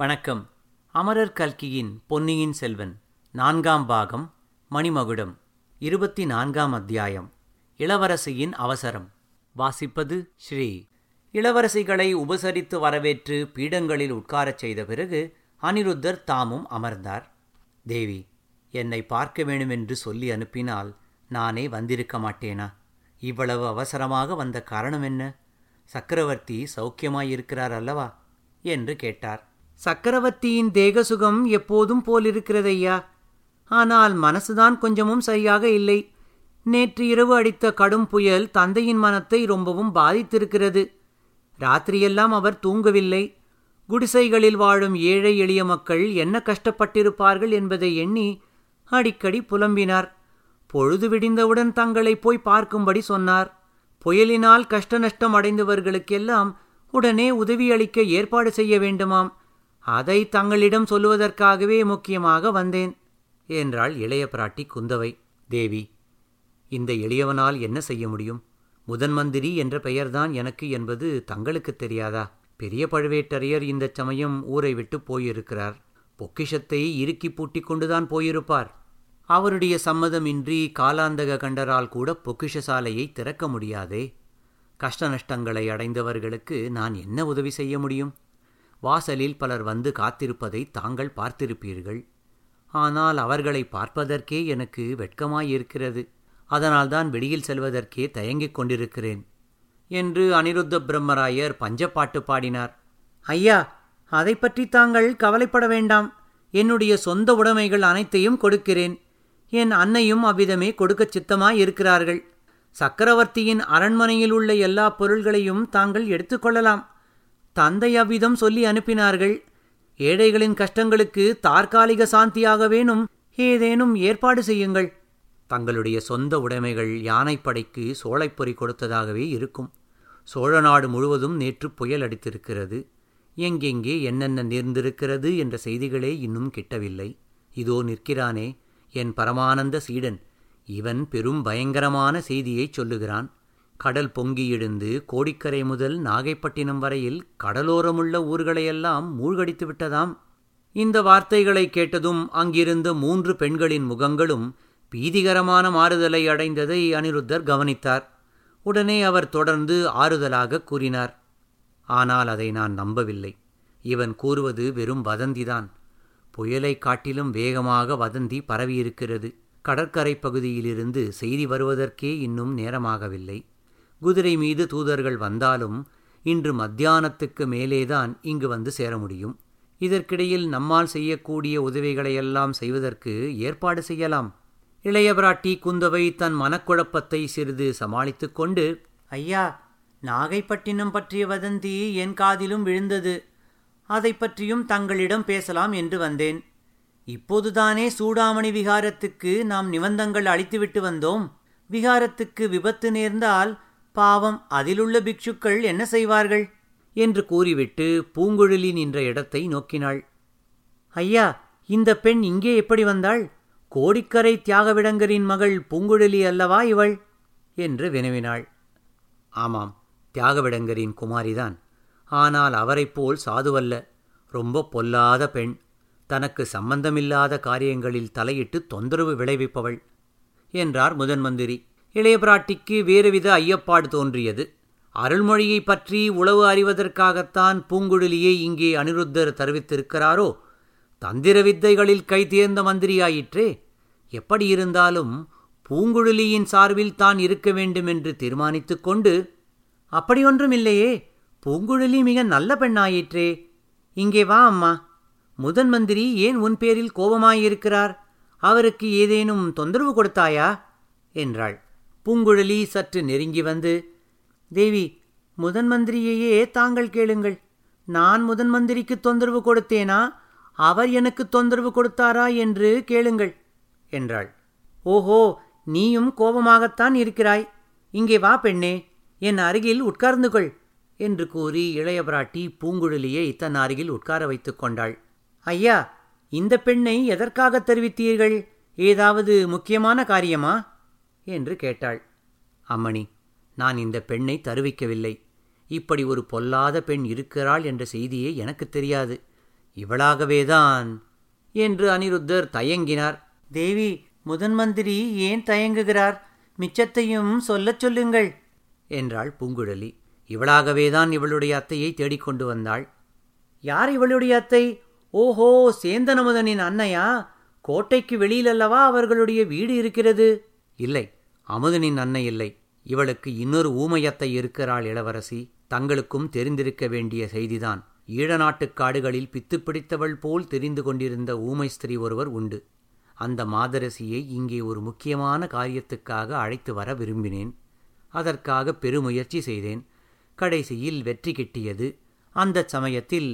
வணக்கம். அமரர் கல்கியின் பொன்னியின் செல்வன் 4ஆம் பாகம் மணிமகுடம் 24ஆம் அத்தியாயம் இளவரசியின் அவசரம். வாசிப்பது ஸ்ரீ. இளவரசிகளை உபசரித்து வரவேற்று பீடங்களில் உட்காரச் செய்த பிறகு அனிருத்தர் தாமும் அமர்ந்தார். தேவி, என்னை பார்க்க வேண்டுமென்று சொல்லி அனுப்பினால் நானே வந்திருக்க மாட்டேனா? இவ்வளவு அவசரமாக வந்த காரணம் என்ன? சக்கரவர்த்தி சௌக்கியமாயிருக்கிறார் அல்லவா என்று கேட்டார். சக்கரவர்த்தியின் தேகசுகம் எப்போதும் போலிருக்கிறதையா, ஆனால் மனசுதான் கொஞ்சமும் சரியாக இல்லை. நேற்று இரவு அடித்த கடும் புயல் தந்தையின் மனத்தை ரொம்பவும் பாதித்திருக்கிறது. ராத்திரியெல்லாம் அவர் தூங்கவில்லை. குடிசைகளில் வாழும் ஏழை எளிய மக்கள் என்ன கஷ்டப்பட்டிருப்பார்கள் என்பதை எண்ணி அடிக்கடி புலம்பினார். பொழுது விடிந்தவுடன் தங்களை போய் பார்க்கும்படி சொன்னார். புயலினால் கஷ்ட நஷ்டம் அடைந்தவர்களுக்கெல்லாம் உடனே உதவியளிக்க ஏற்பாடு செய்ய வேண்டுமாம். அதை தங்களிடம் சொல்லுவதற்காகவே முக்கியமாக வந்தேன் என்றாள் இளைய பிராட்டி குந்தவை. தேவி, இந்த எளியவனால் என்ன செய்ய முடியும்? முதன் மந்திரி என்ற பெயர்தான் எனக்கு என்பது தங்களுக்கு தெரியாதா? பெரிய பழுவேட்டரையர் இந்த சமயம் ஊரை விட்டு போயிருக்கிறார். பொக்கிஷத்தை இறுக்கி பூட்டி கொண்டுதான் போயிருப்பார். அவருடைய சம்மதமின்றி காலாந்தக கண்டரால் கூட பொக்கிஷசாலையை திறக்க முடியாதே. கஷ்ட நஷ்டங்களை அடைந்தவர்களுக்கு நான் என்ன உதவி செய்ய முடியும்? வாசலில் பலர் வந்து காத்திருப்பதை தாங்கள் பார்த்திருப்பீர்கள். ஆனால் அவர்களை பார்ப்பதற்கே எனக்கு வெட்கமாயிருக்கிறது. அதனால்தான் வெளியில் செல்வதற்கே தயங்கிக் கொண்டிருக்கிறேன் என்று அனிருத்த பிரம்மராயர் பஞ்சப்பாட்டு பாடினார். ஐயா, அதை பற்றி தாங்கள் கவலைப்பட வேண்டாம். என்னுடைய சொந்த உடைமைகள் அனைத்தையும் கொடுக்கிறேன். என் அன்னையும் அவ்விதமே கொடுக்க சித்தமாயிருக்கிறார்கள். சக்கரவர்த்தியின் அரண்மனையில் உள்ள எல்லா பொருள்களையும் தாங்கள் எடுத்துக்கொள்ளலாம். தந்தை அவ்விதம் சொல்லி அனுப்பினார்கள். ஏழைகளின் கஷ்டங்களுக்கு தற்காலிக சாந்தியாகவேனும் ஏதேனும் ஏற்பாடு செய்யுங்கள். தங்களுடைய சொந்த உடைமைகள் யானைப்படைக்கு சோலைப்பொறி கொடுத்ததாகவே இருக்கும். சோழ நாடு முழுவதும் நேற்று புயல் அடித்திருக்கிறது. எங்கெங்கே என்னென்ன நேர்ந்திருக்கிறது என்ற செய்திகளே இன்னும் கிட்டவில்லை. இதோ நிற்கிறானே என் பரமானந்த சீடன், இவன் பெரும் பயங்கரமான செய்தியை சொல்லுகிறான். கடல் பொங்கி எழுந்து கோடிக்கரை முதல் நாகைப்பட்டினம் வரையில் கடலோரமுள்ள ஊர்களையெல்லாம் மூழ்கடித்து விட்டதாம். இந்த வார்த்தைகளை கேட்டதும் அங்கிருந்த 3 பெண்களின் முகங்களும் பீதிகரமான மாறுதலை அடைந்ததை அனிருத்தர் கவனித்தார். உடனே அவர் தொடர்ந்து ஆறுதலாக கூறினார். ஆனால் அதை நான் நம்பவில்லை. இவன் கூறுவது வெறும் வதந்திதான். புயலை காட்டிலும் வேகமாக வதந்தி பரவியிருக்கிறது. கடற்கரை பகுதியிலிருந்து செய்தி வருவதற்கே இன்னும் நேரமாகவில்லை. குதிரை மீது தூதர்கள் வந்தாலும் இன்று மத்தியானத்துக்கு மேலேதான் இங்கு வந்து சேர முடியும். இதற்கிடையில் நம்மால் செய்யக்கூடிய உதவிகளையெல்லாம் செய்வதற்கு ஏற்பாடு செய்யலாம். இளையபிராட்டி குந்தவை தன் மனக்குழப்பத்தை சிறிது சமாளித்து கொண்டு, ஐயா, நாகைப்பட்டினம் பற்றிய வதந்தி என் காதிலும் விழுந்தது. அதை பற்றியும் தங்களிடம் பேசலாம் என்று வந்தேன். இப்போதுதானே சூடாமணி விகாரத்துக்கு நாம் நிபந்தங்கள் அளித்துவிட்டு வந்தோம். விகாரத்துக்கு விபத்து நேர்ந்தால் பாவம் அதிலுள்ள பிக்ஷுக்கள் என்ன செய்வார்கள் என்று கூறிவிட்டு பூங்குழலி நின்ற இடத்தை நோக்கினாள். ஐயா, இந்த பெண் இங்கே எப்படி வந்தாள்? கோடிக்கரை தியாகவிடங்கரின் மகள் பூங்குழலி அல்லவா இவள் என்று வினவினாள். ஆமாம், தியாகவிடங்கரின் குமாரிதான். ஆனால் அவரைப்போல் சாதுவல்ல. ரொம்ப பொல்லாத பெண். தனக்கு சம்பந்தமில்லாத காரியங்களில் தலையிட்டு தொந்தரவு விளைவிப்பவள் என்றார் முதன் மந்திரி. இளையபிராட்டிக்கு வேறுவித ஐயப்பாடு தோன்றியது. அருள்மொழியை பற்றி உளவு அறிவதற்காகத்தான் பூங்குழலியை இங்கே அனிருத்தர் தெரிவித்திருக்கிறாரோ? தந்திர வித்தைகளில் கை தேர்ந்த மந்திரியாயிற்றே. எப்படியிருந்தாலும் பூங்குழலியின் சார்பில் தான் இருக்க வேண்டும் என்று தீர்மானித்து கொண்டு, அப்படியொன்றும் இல்லையே, பூங்குழலி மிக நல்ல பெண்ணாயிற்றே, இங்கே வா அம்மா. முதன் மந்திரி ஏன் உன் பேரில் கோபமாயிருக்கிறார்? அவருக்கு ஏதேனும் தொந்தரவு கொடுத்தாயா என்றாள். பூங்குழலி சற்று நெருங்கி வந்து, தேவி, முதன் மந்திரியையே தாங்கள் கேளுங்கள். நான் முதன் மந்திரிக்கு தொந்தரவு கொடுத்தேனா, அவர் எனக்கு தொந்தரவு கொடுத்தாரா என்று கேளுங்கள் என்றாள். ஓஹோ, நீயும் கோபமாகத்தான் இருக்கிறாய். இங்கே வா பெண்ணே, என் அருகில் உட்கார்ந்து கொள் என்று கூறி இளையபிராட்டி பூங்குழலியை தன் அருகில் உட்கார வைத்து கொண்டாள். ஐயா, இந்த பெண்ணை எதற்காக தெரிவித்தீர்கள்? ஏதாவது முக்கியமான காரியமா என்று கேட்டாள். அம்மணி, நான் இந்த பெண்ணை தருவிக்கவில்லை. இப்படி ஒரு பொல்லாத பெண் இருக்கிறாள் என்ற செய்தியே எனக்கு தெரியாது. இவளாகவேதான் என்று அனிருத்தர் தயங்கினார். தேவி, முதன் மந்திரி ஏன் தயங்குகிறார்? மிச்சத்தையும் சொல்லச் சொல்லுங்கள் என்றாள் பூங்குழலி. இவளாகவேதான் இவளுடைய அத்தையை தேடிக்கொண்டு வந்தாள். யார் இவளுடைய அத்தை? ஓஹோ, சேந்தனமுதனின் அன்னையா? கோட்டைக்கு வெளியிலல்லவா அவர்களுடைய வீடு இருக்கிறது. இல்லை, அமுதனின் அன்னை இல்லை. இவளுக்கு இன்னொரு ஊமையத்தை இருக்கிறாள் இளவரசி. தங்களுக்கும் தெரிந்திருக்க வேண்டிய செய்திதான். ஈழ நாட்டுக் காடுகளில் பித்து பிடித்தவள் போல் தெரிந்து கொண்டிருந்த ஊமை ஸ்திரீ ஒருவர் உண்டு. அந்த மாதரசியை இங்கே ஒரு முக்கியமான காரியத்துக்காக அழைத்து வர விரும்பினேன். அதற்காக பெருமுயற்சி செய்தேன். கடைசியில் வெற்றி கிட்டியது. அந்த சமயத்தில்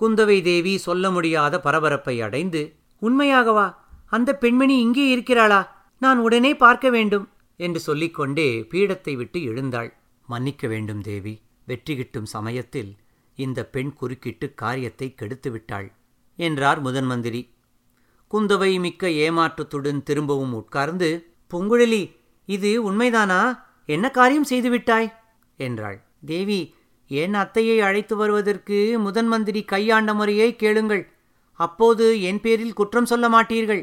குந்தவை தேவி சொல்ல முடியாத பரபரப்பை அடைந்து, உண்மையாகவா? அந்த பெண்மணி இங்கே இருக்கிறாளா? நான் உடனே பார்க்க வேண்டும் என்று சொல்லிக்கொண்டே பீடத்தை விட்டு எழுந்தாள். மன்னிக்க வேண்டும் தேவி, வெற்றி கிட்டும் சமயத்தில் இந்த பெண் குறுக்கிட்டு காரியத்தை கெடுத்துவிட்டாள் என்றார் முதன் மந்திரி. குந்தவை மிக்க ஏமாற்றத்துடன் திரும்பவும் உட்கார்ந்து, பூங்குழலி, இது உண்மைதானா? என்ன காரியம் செய்துவிட்டாய் என்றாள். தேவி, என் அத்தையை அழைத்து வருவதற்கு முதன் மந்திரி கையாண்ட முறையை கேளுங்கள். அப்போது என் பேரில் குற்றம் சொல்ல மாட்டீர்கள்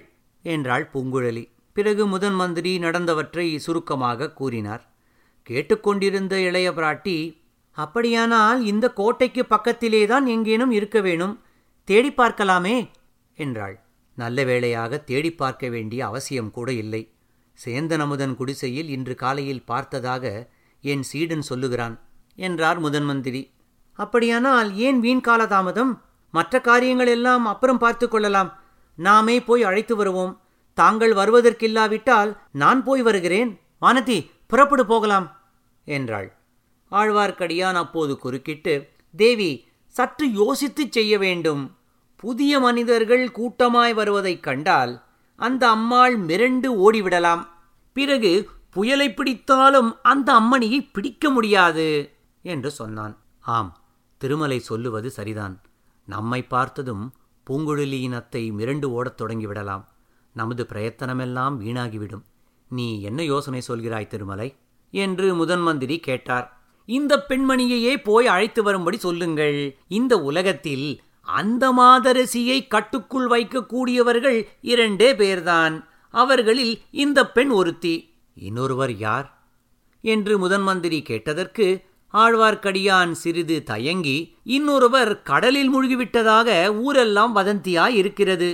என்றாள் பூங்குழலி. பிறகு முதன் மந்திரி நடந்தவற்றை சுருக்கமாக கூறினார். கேட்டுக்கொண்டிருந்த இளைய பிராட்டி, அப்படியானால் இந்த கோட்டைக்கு பக்கத்திலேதான் எங்கேனும் இருக்க வேணும், தேடி பார்க்கலாமே என்றாள். நல்ல வேளையாக தேடி பார்க்க வேண்டிய அவசியம் கூட இல்லை. சேந்தனமுதன் குடிசையில் இன்று காலையில் பார்த்ததாக என் சீடன் சொல்லுகிறான் என்றார் முதன் மந்திரி. அப்படியானால் ஏன் வீண் காலதாமதம்? மற்ற காரியங்கள் எல்லாம் அப்புறம் பார்த்து கொள்ளலாம். நாமே போய் அழைத்து வருவோம். தாங்கள் வருவதற்கில்லாவிட்டால் நான் போய் வருகிறேன். வானதி, புறப்படு, போகலாம் என்றாள். ஆழ்வார்க்கடியான் அப்போது குறுக்கிட்டு, தேவி, சற்று யோசித்து செய்ய வேண்டும். புதிய மனிதர்கள் கூட்டமாய் வருவதைக் கண்டால் அந்த அம்மாள் மிரண்டு ஓடிவிடலாம். பிறகு புயலை பிடித்தாலும் அந்த அம்மணியை பிடிக்க முடியாது என்று சொன்னான். ஆம், திருமலை சொல்லுவது சரிதான். நம்மை பார்த்ததும் பூங்குழலியின் அத்தை மிரண்டு ஓடத் தொடங்கிவிடலாம். நமது பிரயத்தனமெல்லாம் வீணாகிவிடும். நீ என்ன யோசனை சொல்கிறாய் திருமலை என்று முதன் மந்திரி கேட்டார். இந்த பெண்மணியையே போய் அழைத்து வரும்படி சொல்லுங்கள். இந்த உலகத்தில் அந்த மாதரசியை கட்டுக்குள் வைக்கக்கூடியவர்கள் 2 பேர்தான். அவர்களில் இந்த பெண் ஒருத்தி. இன்னொருவர் யார் என்று முதன் மந்திரி கேட்டதற்கு ஆழ்வார்க்கடியான் சிறிது தயங்கி, இன்னொருவர் கடலில் மூழ்கிவிட்டதாக ஊரெல்லாம் வதந்தியாய் இருக்கிறது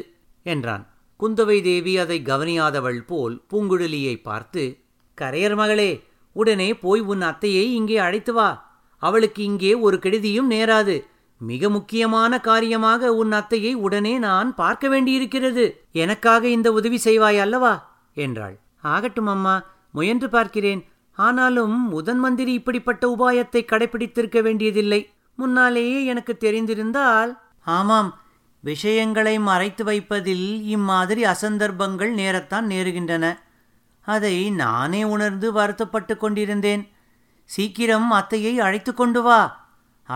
என்றான். குந்தவை தேவி அதை கவனியாதவள் போல் பூங்குழலியை பார்த்து, கரையர் மகளே, உடனே போய் உன் அத்தையை இங்கே அழைத்து வா. அவளுக்கு இங்கே ஒரு கெடுதியும் நேராது. மிக முக்கியமான காரியமாக உன் அத்தையை உடனே நான் பார்க்க வேண்டியிருக்கிறது. எனக்காக இந்த உதவி செய்வாய் அல்லவா என்றாள். ஆகட்டும் அம்மா, முயன்று பார்க்கிறேன். ஆனாலும் முதன் மந்திரி இப்படிப்பட்ட உபாயத்தை கடைபிடித்திருக்க வேண்டியதில்லை. முன்னாலேயே எனக்கு தெரிந்திருந்தால். ஆமாம், விஷயங்களை மறைத்து வைப்பதில் இம்மாதிரி அசந்தர்ப்பங்கள் நேரத்தான் நேருகின்றன. அதை நானே உணர்ந்து வருத்தப்பட்டு கொண்டிருந்தேன். சீக்கிரம் அத்தையை அழைத்து கொண்டு வா.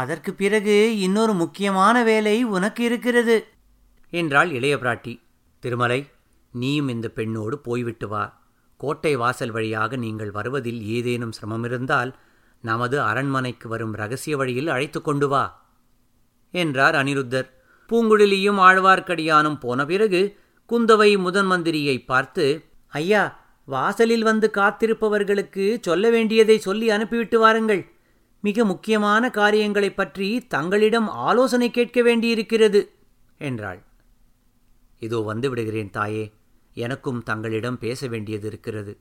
அதற்கு பிறகு இன்னொரு முக்கியமான வேலை உனக்கு இருக்கிறது என்றாள் இளைய பிராட்டி. திருமலை, நீயும் இந்த பெண்ணோடு போய்விட்டு வா. கோட்டை வாசல் வழியாக நீங்கள் வருவதில் ஏதேனும் சிரமமிருந்தால் நமது அரண்மனைக்கு வரும் இரகசிய வழியில் அழைத்து கொண்டு வா என்றார் அனிருத்தர். பூங்குழலியும் ஆழ்வார்க்கடியானும் போன பிறகு குந்தவை முதன் மந்திரியை பார்த்து, ஐயா, வாசலில் வந்து காத்திருப்பவர்களுக்கு சொல்ல வேண்டியதை சொல்லி அனுப்பிவிட்டு வாருங்கள். மிக முக்கியமான காரியங்களை பற்றி தங்களிடம் ஆலோசனை கேட்க வேண்டியிருக்கிறது என்றாள். இதோ வந்து விடுகிறேன் தாயே, எனக்கும் தங்களிடம் பேச வேண்டியது இருக்கிறது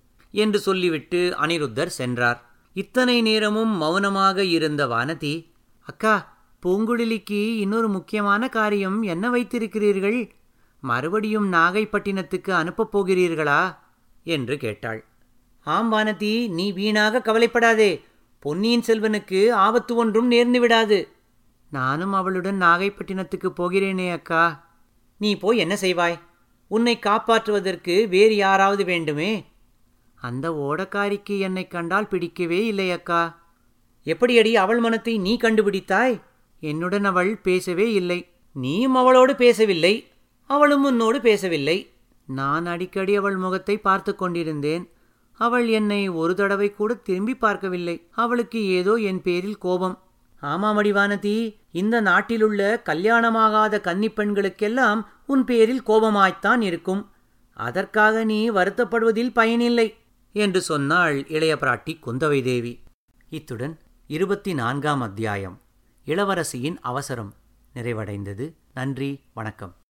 என்று சொல்லிவிட்டு அனிருத்தர் சென்றார். இத்தனை நேரமும் மௌனமாக இருந்த வானதி, அக்கா, பூங்குழலிக்கு இன்னொரு முக்கியமான காரியம் என்ன வைத்திருக்கிறீர்கள்? மறுபடியும் நாகைப்பட்டினத்துக்கு அனுப்பப் போகிறீர்களா என்று கேட்டாள். ஆம் வானதி, நீ வீணாக கவலைப்படாதே. பொன்னியின் செல்வனுக்கு ஆபத்து ஒன்றும் நேர்ந்து விடாது. நானும் அவளுடன் நாகைப்பட்டினத்துக்கு போகிறேனே அக்கா. நீ போய் என்ன செய்வாய்? உன்னை காப்பாற்றுவதற்கு வேறு யாராவது வேண்டுமே. அந்த ஓடக்காரிக்கு என்னை கண்டால் பிடிக்கவே இல்லை அக்கா. எப்படியடி அவள் மனத்தை நீ கண்டுபிடித்தாய்? என்னுடன் அவள் பேசவே இல்லை. நீயும் அவளோடு பேசவில்லை, அவளும் உன்னோடு பேசவில்லை. நான் அடிக்கடி அவள் முகத்தை பார்த்து கொண்டிருந்தேன். அவள் என்னை ஒரு தடவை கூட திரும்பி பார்க்கவில்லை. அவளுக்கு ஏதோ என் பேரில் கோபம். ஆமாமடி வானதி, இந்த நாட்டிலுள்ள கல்யாணமாகாத கன்னிப்பெண்களுக்கெல்லாம் உன் பேரில் கோபமாய்த்தான் இருக்கும். அதற்காக நீ வருத்தப்படுவதில் பயனில்லை என்று சொன்னாள் இளைய பிராட்டி குந்தவை தேவி. இத்துடன் 24ஆம் அத்தியாயம் இளவரசியின் அவசரம் நிறைவடைந்தது. நன்றி, வணக்கம்.